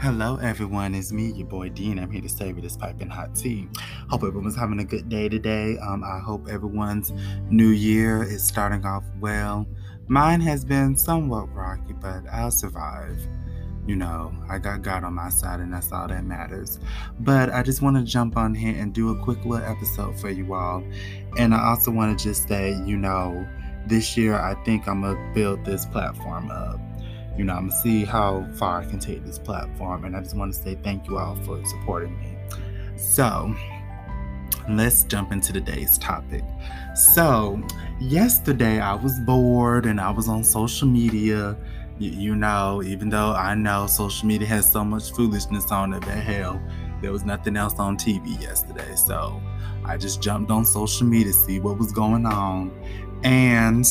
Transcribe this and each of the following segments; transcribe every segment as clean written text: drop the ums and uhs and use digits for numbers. Hello everyone, it's me, your boy Dean. I'm here to serve you this piping hot tea. Hope everyone's having a good day today. I hope everyone's new year is starting off well. Mine has been somewhat rocky, but I'll survive. You know, I got God on my side and that's all that matters. But I just want to jump on here and do a quick little episode for you all. And I also want to just say, you know, this year I think I'm going to build this platform up. You know, I'm going to see how far I can take this platform. And I just want to say thank you all for supporting me. So, let's jump into today's topic. So, yesterday I was bored and I was on social media. You know, even though I know social media has so much foolishness on it, but hell, there was nothing else on TV yesterday. So, I just jumped on social media to see what was going on. And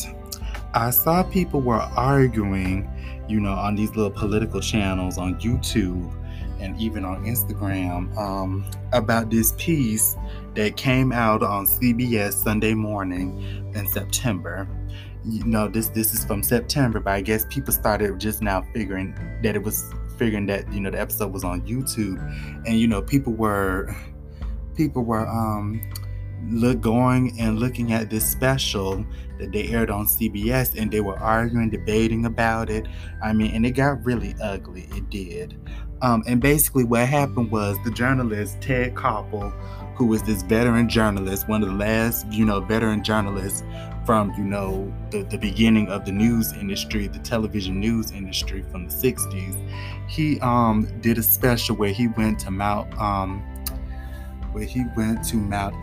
I saw people were arguing, you know, on these little political channels on YouTube and even on Instagram about this piece that came out on CBS Sunday Morning in September. You know, this is from September, but I guess people started just now figuring that, you know, the episode was on YouTube. And, you know, people were looking at this special that they aired on CBS, and they were arguing, debating about it. I mean, and it got really ugly. It did. And basically what happened was the journalist, Ted Koppel, who was this veteran journalist, one of the last, you know, veteran journalists from, you know, the beginning of the news industry, the television news industry from the 60s. He did a special where he went to Mount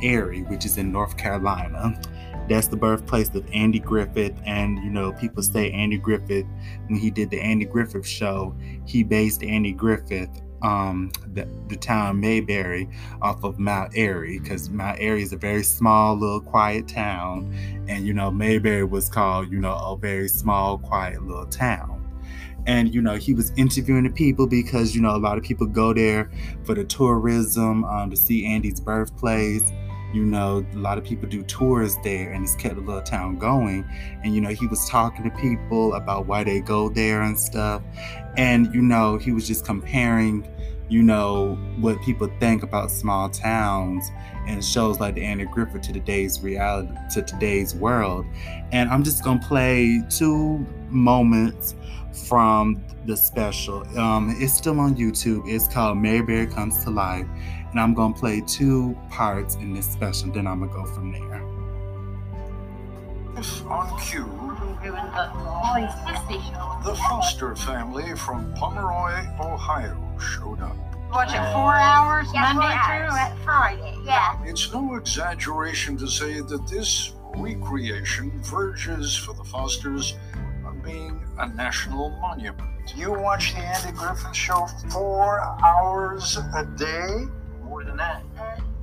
Airy, which is in North Carolina. That's the birthplace of Andy Griffith. And, you know, people say Andy Griffith, when he did the Andy Griffith show, he based Andy Griffith, the town Mayberry, off of Mount Airy, because Mount Airy is a very small, little, quiet town. And, you know, Mayberry was called, you know, a very small, quiet little town. And, you know, he was interviewing the people because, you know, a lot of people go there for the tourism, to see Andy's birthplace. You know, a lot of people do tours there, and it's kept the little town going. And, you know, he was talking to people about why they go there and stuff. And, you know, he was just comparing, you know, what people think about small towns and shows like the Andy Griffith to today's reality, to today's world. And I'm just going to play 2 moments from the special. It's still on YouTube. It's called Mayberry Comes to Life. And I'm going to play 2 parts in this special, then I'm going to go from there. On cue, the Foster family from Pomeroy, Ohio showed up. Was it 4 hours, Monday through Friday? Yeah. It's no exaggeration to say that this recreation verges for the Fosters on being a national monument. You watch the Andy Griffith show 4 hours a day? More than that.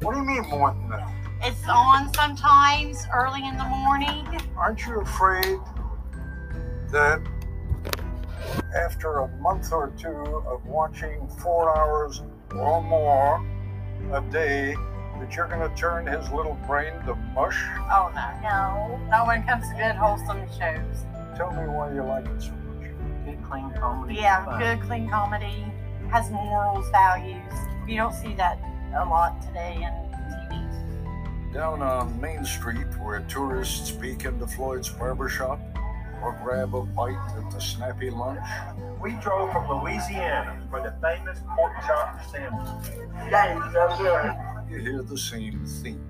What do you mean more than that? It's on sometimes early in the morning. Aren't you afraid that after a month or 2 of watching 4 hours or more a day, that you're going to turn his little brain to mush? Oh, no. No, when it comes to good, wholesome shows. Tell me why you like it so much. Good, clean comedy. Yeah, good, clean comedy. Has morals, values. You don't see that a lot today in TV. Down on Main Street, where tourists peek into Floyd's barbershop or grab a bite at the snappy lunch. We drove from Louisiana for the famous pork chop sandwich. That is so good. You hear the same theme.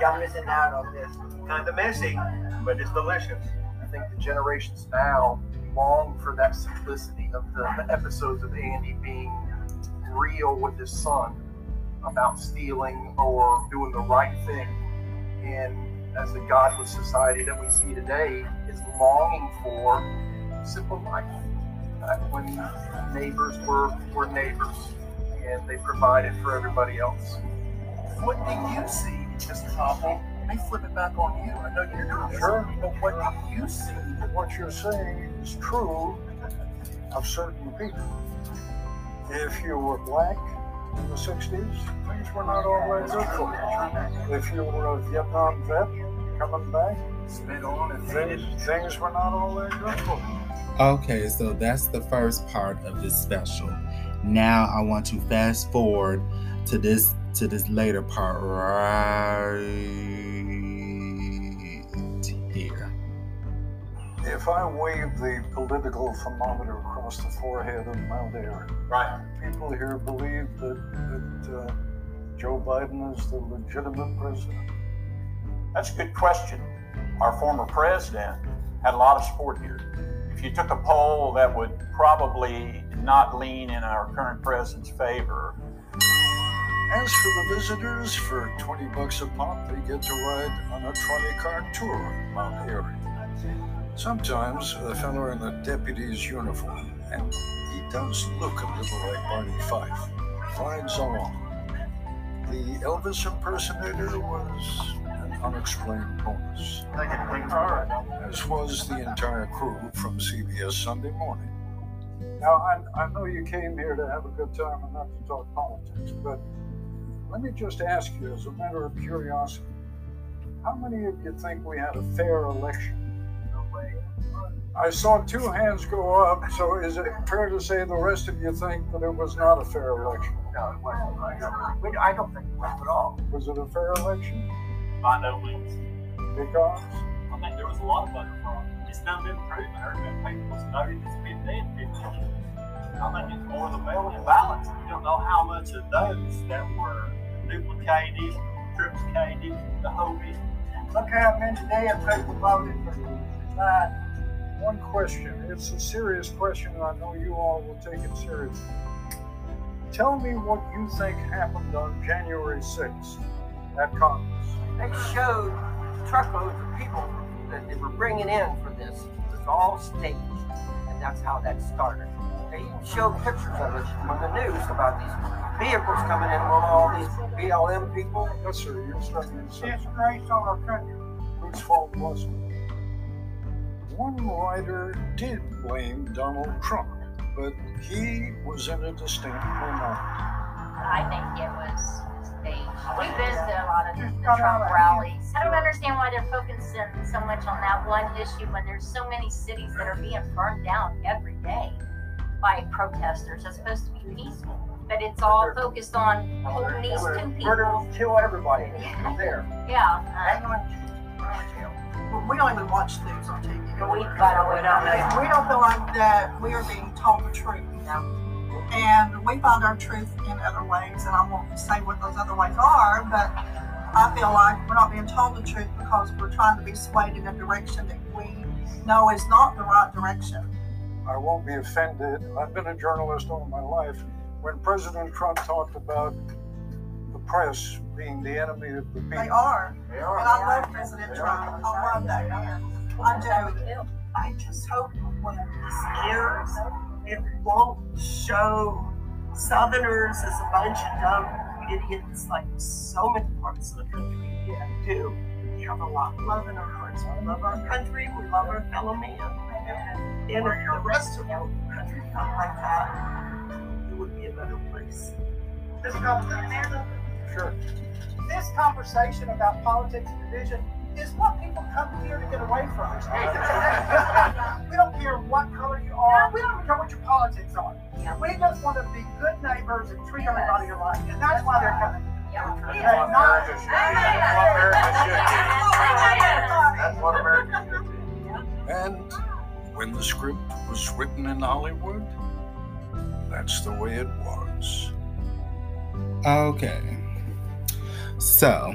Y'all missing out on this. Kind of messy, but it's delicious. I think the generations now long for that simplicity of the episodes of Andy being real with his son about stealing or doing the right thing. And as the godless society that we see today is longing for simple life. Back when neighbors were neighbors and they provided for everybody else. What do you see, Mr. Koppel? I flip it back on you. I know you're not sure, but what do you see? What you're saying is true of certain people. If you were black in the 60s, things were not always good for you. If you were a Vietnam vet coming back, spit on, and things were not all that good for me. Okay, so that's the first part of this special. Now I want to fast forward to this later part right here. If I wave the political thermometer across the forehead of Mount Airy, right, people here believe that Joe Biden is the legitimate president. That's a good question. Our former president had a lot of support here. If you took a poll, that would probably not lean in our current president's favor. As for the visitors, for $20 a pop, they get to ride on a trolley-car tour of Mount Airy. Sometimes a fellow in a deputy's uniform, and he does look a little like Barney Fife, rides along. The Elvis impersonator was unexplained bonus, as was the entire crew from CBS Sunday Morning. Now, I know you came here to have a good time and not to talk politics, but let me just ask you, as a matter of curiosity, how many of you think we had a fair election? I saw two hands go up, so is it fair to say the rest of you think that it was not a fair election? No, it wasn't. I don't think it was at all. Was it a fair election? By no means. Because? I think there was a lot of voter fraud. It's not been proven. I heard that people's voted as 50-50. I think it's more the balance. We don't know how much of those that were duplicated, triplicated, the whole reason. Look how many damn people voted for that. One question. It's a serious question, and I know you all will take it seriously. Tell me what you think happened on January 6th at Congress. They showed truckloads of people that they were bringing in for this. It was all staged, and that's how that started. They even showed pictures of it on the news about these vehicles coming in with all these BLM people. Yes, sir. You're starting to disgrace on our country. Whose fault was it? One writer did blame Donald Trump, but he was in a distinct minority. I think it was. We visited a lot of the Trump rallies. I don't understand why they're focusing so much on that one issue when there's so many cities that are being burned down every day by protesters. It's supposed to be peaceful, but it's all focused on holding these two people. We're going to kill everybody there. Yeah. We don't even watch news on TV. We've got to wait on it. We don't feel like that we are being told the truth now. And we find our truth in other ways, and I won't say what those other ways are, but I feel like we're not being told the truth because we're trying to be swayed in a direction that we know is not the right direction. I won't be offended. I've been a journalist all my life. When President Trump talked about the press being the enemy of the people. They are. And I love President Trump. I love that man. I do. I just hope one of these years it won't show Southerners as a bunch of dumb idiots like so many parts of the country do. We have a lot of love in our hearts. We love our country. We love our fellow man. And if the rest of the country felt like that, it would be a better place. Sure. This conversation about politics and division is what people come here to get away from. We don't care what color you are. We don't even care what your politics are. We just want to be good neighbors and treat everybody alike. And that's why they're coming. That's what America should be. And when the script was written in Hollywood, that's the way it was. Okay. So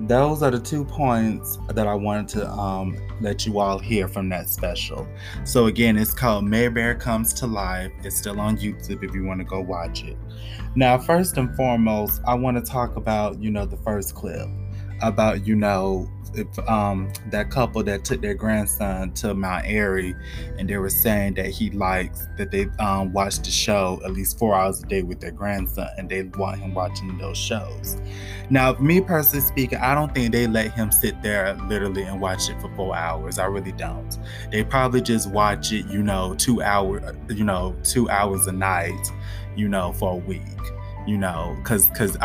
those are the 2 points that I wanted to let you all hear from that special. So again, it's called Mayberry Comes to Life. It's still on YouTube if you want to go watch it. Now, first and foremost, I want to talk about, the first clip about, that couple that took their grandson to Mount Airy, and they were saying that they watched the show at least 4 hours a day with their grandson, and they want him watching those shows. Now, me personally speaking, I don't think they let him sit there literally and watch it for 4 hours. I really don't. They probably just watch it, 2 hours a night, for a week, because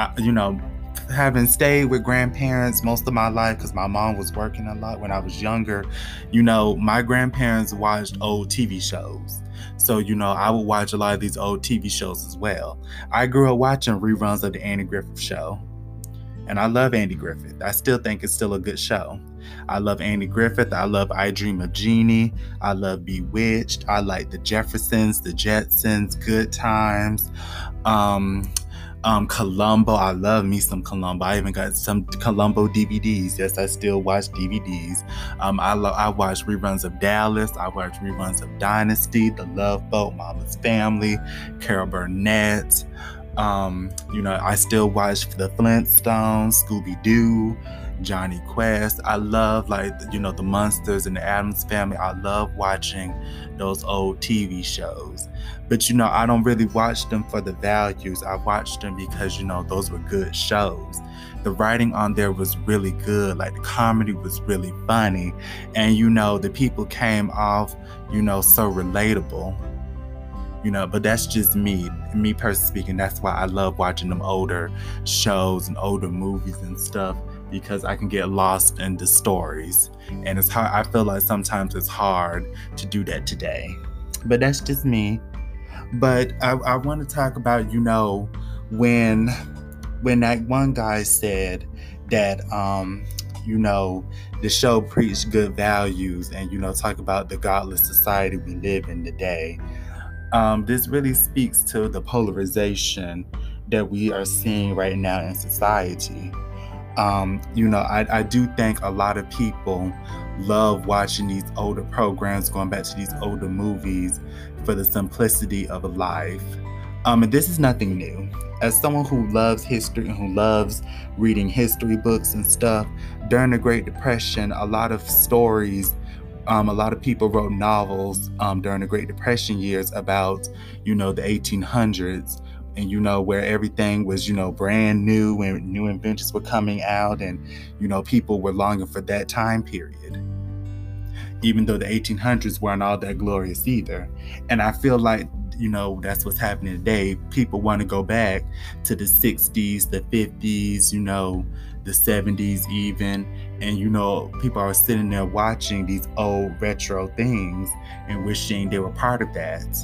having stayed with grandparents most of my life, because my mom was working a lot when I was younger, you know, my grandparents watched old TV shows. So, you know, I would watch a lot of these old TV shows as well. I grew up watching reruns of the Andy Griffith show. And I love Andy Griffith. I still think it's still a good show. I love Andy Griffith. I love I Dream of Jeannie. I love Bewitched. I like The Jeffersons, The Jetsons, Good Times, Columbo. I love me some Columbo. I even got some Columbo DVDs. Yes, I still watch DVDs. I watch reruns of Dallas. I watch reruns of Dynasty, The Love Boat, Mama's Family, Carol Burnett. You know, I still watch The Flintstones, Scooby Doo, Johnny Quest. I love, like, you know, The Munsters and The Addams Family. I love watching those old TV shows. But, you know, I don't really watch them for the values. I watched them because, you know, those were good shows. The writing on there was really good. Like, the comedy was really funny. And, you know, the people came off, you know, so relatable. You know, but that's just me personally speaking. That's why I love watching them older shows and older movies and stuff, because I can get lost in the stories. And it's hard. I feel like sometimes it's hard to do that today, but that's just me. But I want to talk about, you know, when that one guy said that, you know, the show preached good values and, you know, talk about the godless society we live in today. This really speaks to the polarization that we are seeing right now in society. You know, I do think a lot of people love watching these older programs, going back to these older movies for the simplicity of life. And this is nothing new. As someone who loves history and who loves reading history books and stuff, during the Great Depression, a lot of stories, a lot of people wrote novels during the Great Depression years about, you know, the 1800s and, you know, where everything was, you know, brand new and new inventions were coming out and, you know, people were longing for that time period. Even though the 1800s weren't all that glorious either. And I feel like, you know, that's what's happening today. People want to go back to the 60s, the 50s, you know, the 70s even. And, you know, people are sitting there watching these old retro things and wishing they were part of that.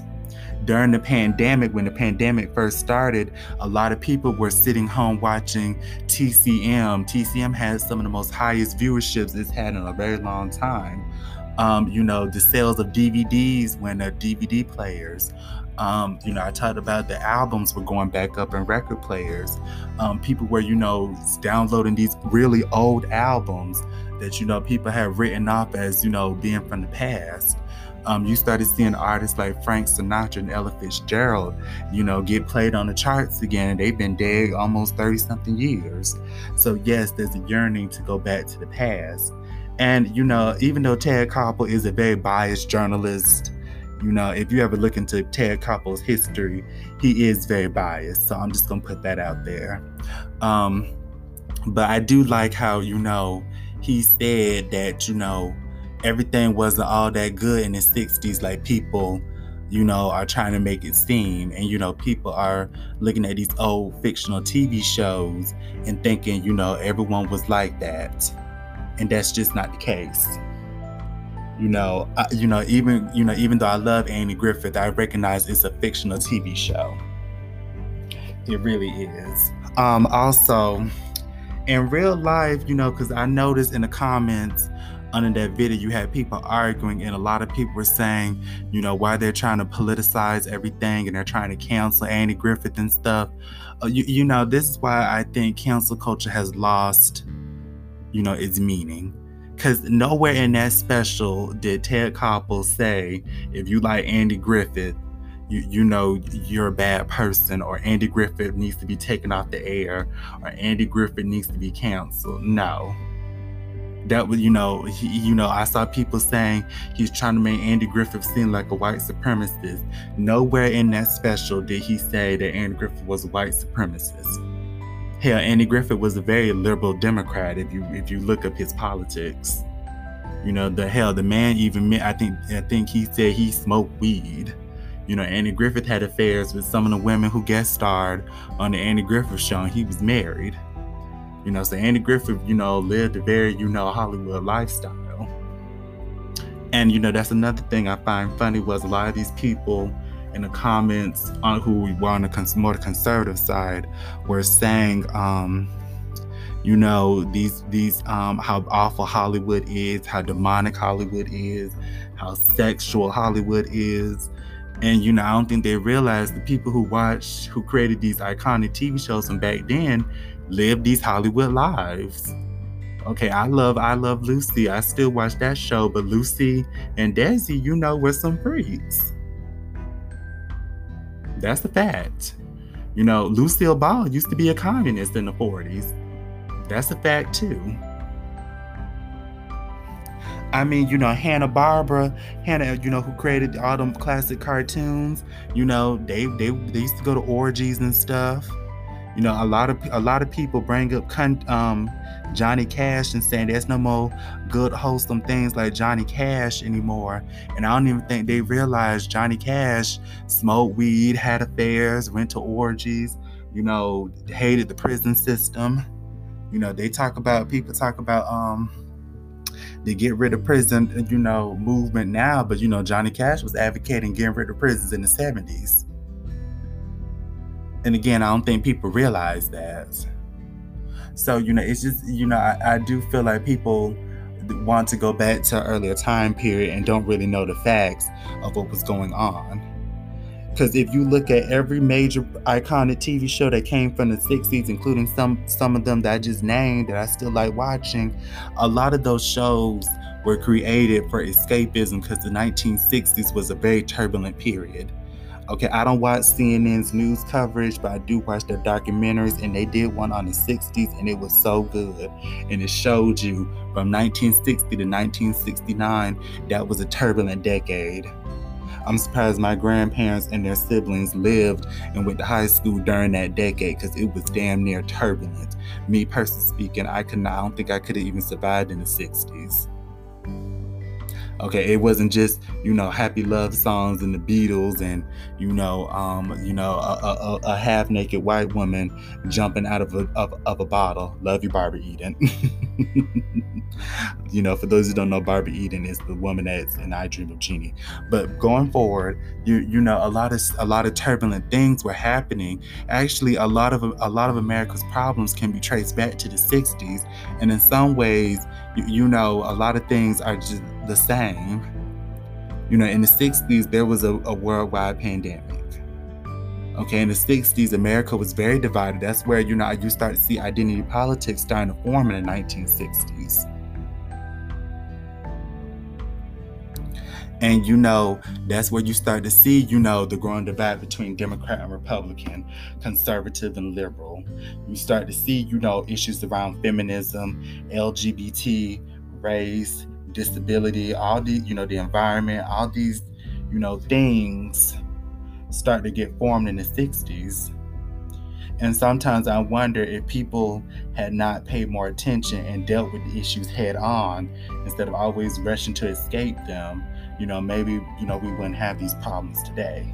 During the pandemic, when the pandemic first started, a lot of people were sitting home watching TCM. TCM had some of the most highest viewerships it's had in a very long time. You know, the sales of DVDs when they're DVD players. You know, I talked about the albums were going back up in record players. People were, you know, downloading these really old albums that, you know, people had written off as, you know, being from the past. You started seeing artists like Frank Sinatra and Ella Fitzgerald, you know, get played on the charts again. And they've been dead almost 30-something years. So, yes, there's a yearning to go back to the past. And, you know, even though Ted Koppel is a very biased journalist, you know, if you ever look into Ted Koppel's history, he is very biased. So I'm just going to put that out there. But I do like how, you know, he said that, you know, everything wasn't all that good in the 60s, like people, you know, are trying to make it seem. And, you know, people are looking at these old fictional TV shows and thinking, you know, everyone was like that. And that's just not the case. You know, even though I love Andy Griffith, I recognize it's a fictional TV show. It really is. Also, in real life, you know, because I noticed in the comments under that video, you had people arguing and a lot of people were saying, you know, why they're trying to politicize everything and they're trying to cancel Andy Griffith and stuff. You know, this is why I think cancel culture has lost, you know, its meaning. Because nowhere in that special did Ted Koppel say, if you like Andy Griffith, you know, you're a bad person, or Andy Griffith needs to be taken off the air, or Andy Griffith needs to be canceled. No. That was, you know, I saw people saying he's trying to make Andy Griffith seem like a white supremacist. Nowhere in that special did he say that Andy Griffith was a white supremacist. Hell, Andy Griffith was a very liberal Democrat. If you look up his politics, you know, the man even meant, I think he said he smoked weed. You know, Andy Griffith had affairs with some of the women who guest starred on the Andy Griffith show, and he was married. You know, so Andy Griffith, you know, lived a very, you know, Hollywood lifestyle. And, you know, that's another thing I find funny was a lot of these people in the comments on who we were on the more conservative side were saying, you know, these how awful Hollywood is, how demonic Hollywood is, how sexual Hollywood is. And, you know, I don't think they realize the people who created these iconic TV shows from back then lived these Hollywood lives. Okay, I love Lucy. I still watch that show, but Lucy and Desi, you know, were some freaks. That's a fact. You know, Lucille Ball used to be a communist in the 40s. That's a fact too. I mean, you know, Hanna-Barbera, you know, who created all them classic cartoons, you know, they used to go to orgies and stuff. You know, a lot of people bring up Johnny Cash and saying there's no more good wholesome things like Johnny Cash anymore. And I don't even think they realize Johnny Cash smoked weed, had affairs, went to orgies, you know, hated the prison system. You know, people talk about the get rid of prison, you know, movement now, but you know, Johnny Cash was advocating getting rid of prisons in the 70s. And again, I don't think people realize that. So, you know, it's just, you know, I do feel like people want to go back to an earlier time period and don't really know the facts of what was going on. Because if you look at every major iconic TV show that came from the 60s, including some of them that I just named that I still like watching, a lot of those shows were created for escapism because the 1960s was a very turbulent period. Okay, I don't watch CNN's news coverage, but I do watch their documentaries, and they did one on the 60s, and it was so good. And it showed you from 1960 to 1969, that was a turbulent decade. I'm surprised my grandparents and their siblings lived and went to high school during that decade because it was damn near turbulent. Me personally speaking, I don't think I could have even survived in the 60s. Okay, it wasn't just, you know, happy love songs and the Beatles and, you know, a half-naked white woman jumping out of a bottle. Love you, Barbara Eden. You know, for those who don't know, Barbara Eden is the woman that's in I Dream of Jeannie. But going forward, you know, a lot of turbulent things were happening. Actually, a lot of America's problems can be traced back to the 60s, and in some ways, you know, a lot of things are just the same. You know, in the 60s, there was a worldwide pandemic. Okay, in the 60s, America was very divided. That's where, you know, you start to see identity politics starting to form in the 1960s. And, you know, that's where you start to see, you know, the growing divide between Democrat and Republican, conservative and liberal. You start to see, you know, issues around feminism, LGBT, race, disability, all the, you know, the environment, all these, you know, things start to get formed in the 60s. And sometimes I wonder if people had not paid more attention and dealt with the issues head on instead of always rushing to escape them. You know, maybe, you know, we wouldn't have these problems today.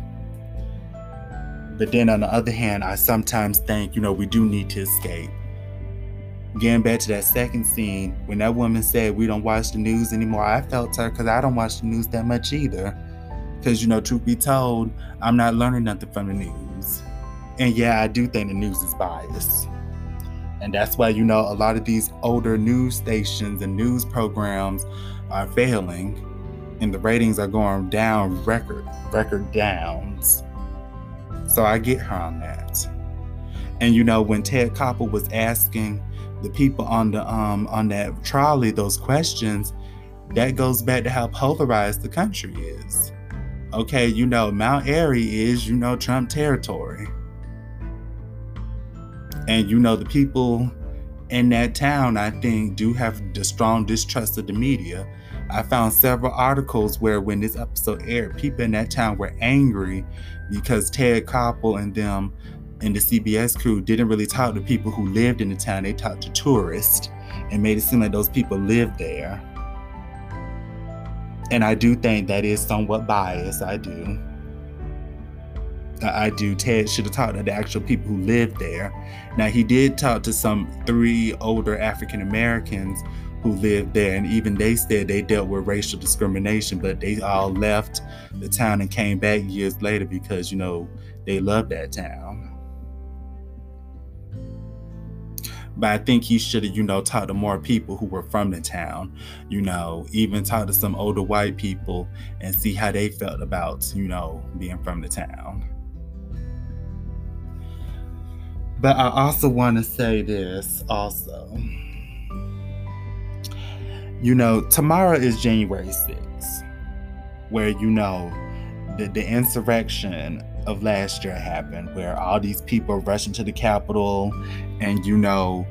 But then on the other hand, I sometimes think, you know, we do need to escape. Getting back to that second scene, when that woman said, we don't watch the news anymore, I felt her because I don't watch the news that much either. Because, you know, truth be told, I'm not learning nothing from the news. And yeah, I do think the news is biased. And that's why, you know, a lot of these older news stations and news programs are failing. And the ratings are going down, record downs. So I get her on that. And you know, when Ted Koppel was asking the people on the on that trolley those questions, that goes back to how polarized the country is. Okay, you know, Mount Airy is, you know, Trump territory. And you know, the people in that town, I think, do have the strong distrust of the media. I found several articles where when this episode aired, people in that town were angry because Ted Koppel and them and the CBS crew didn't really talk to people who lived in the town. They talked to tourists and made it seem like those people lived there. And I do think that is somewhat biased, I do. that I do, Ted should have talked to the actual people who lived there. Now, he did talk to some 3 older African Americans who lived there, and even they said they dealt with racial discrimination, but they all left the town and came back years later because, you know, they loved that town. But I think he should have, you know, talked to more people who were from the town, you know, even talk to some older white people and see how they felt about, you know, being from the town. But I also want to say this also. You know, tomorrow is January 6th, where, you know, the insurrection of last year happened, where all these people rushing to the Capitol and, you know,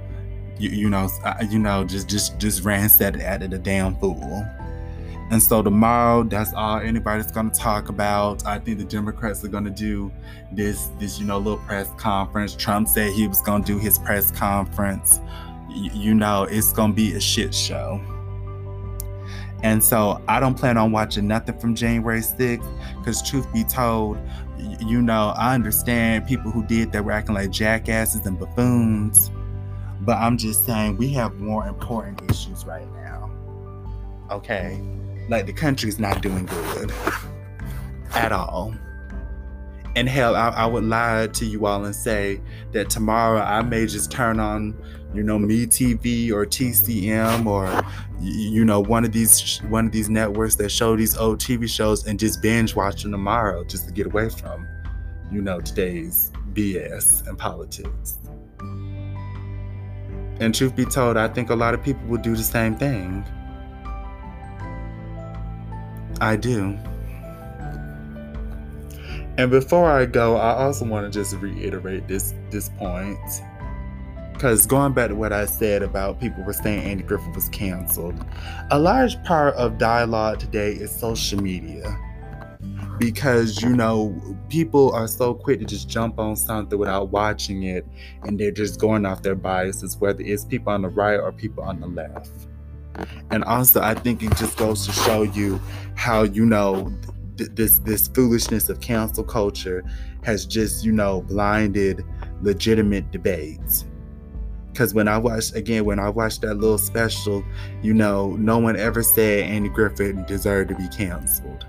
just ransacked out of the damn fool. And so tomorrow, that's all anybody's going to talk about. I think the Democrats are going to do this, you know, little press conference. Trump said he was going to do his press conference. You know, it's going to be a shit show. And so I don't plan on watching nothing from January 6th because, truth be told, you know, I understand people who did that were acting like jackasses and buffoons, but I'm just saying we have more important issues right now, okay? Like, the country's not doing good at all. And hell, I would lie to you all and say that tomorrow I may just turn on, you know, MeTV or TCM or, you know, one of these networks that show these old TV shows and just binge watch them tomorrow just to get away from, you know, today's BS and politics. And truth be told, I think a lot of people will do the same thing. I do. And before I go, I also want to just reiterate this point. Because going back to what I said about people were saying Andy Griffith was canceled, a large part of dialogue today is social media. Because, you know, people are so quick to just jump on something without watching it, and they're just going off their biases, whether it's people on the right or people on the left. And also, I think it just goes to show you how, you know, this foolishness of cancel culture has just, you know, blinded legitimate debates. Because when I watched that little special, you know, no one ever said Andy Griffith deserved to be canceled.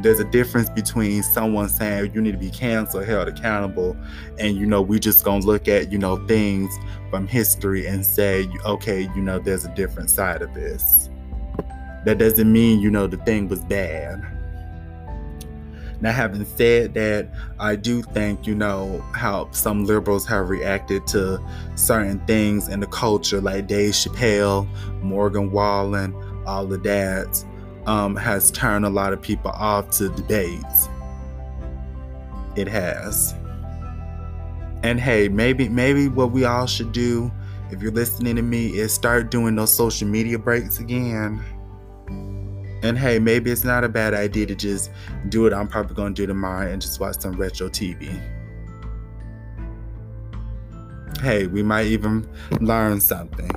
There's a difference between someone saying you need to be canceled, held accountable, and, you know, we just gonna look at, you know, things from history and say, okay, you know, there's a different side of this. That doesn't mean, you know, the thing was bad. Now, having said that, I do think, you know, how some liberals have reacted to certain things in the culture, like Dave Chappelle, Morgan Wallen, all of that, has turned a lot of people off to debates. It has. And hey, maybe what we all should do, if you're listening to me, is start doing those social media breaks again. And hey, maybe it's not a bad idea to just do it. I'm probably going to do tomorrow and just watch some retro TV. Hey, we might even learn something.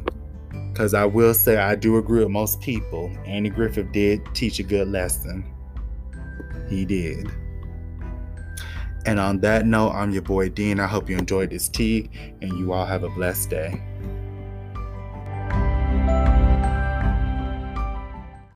Because I will say I do agree with most people. Andy Griffith did teach a good lesson. He did. And on that note, I'm your boy Dean. I hope you enjoyed this tea and you all have a blessed day.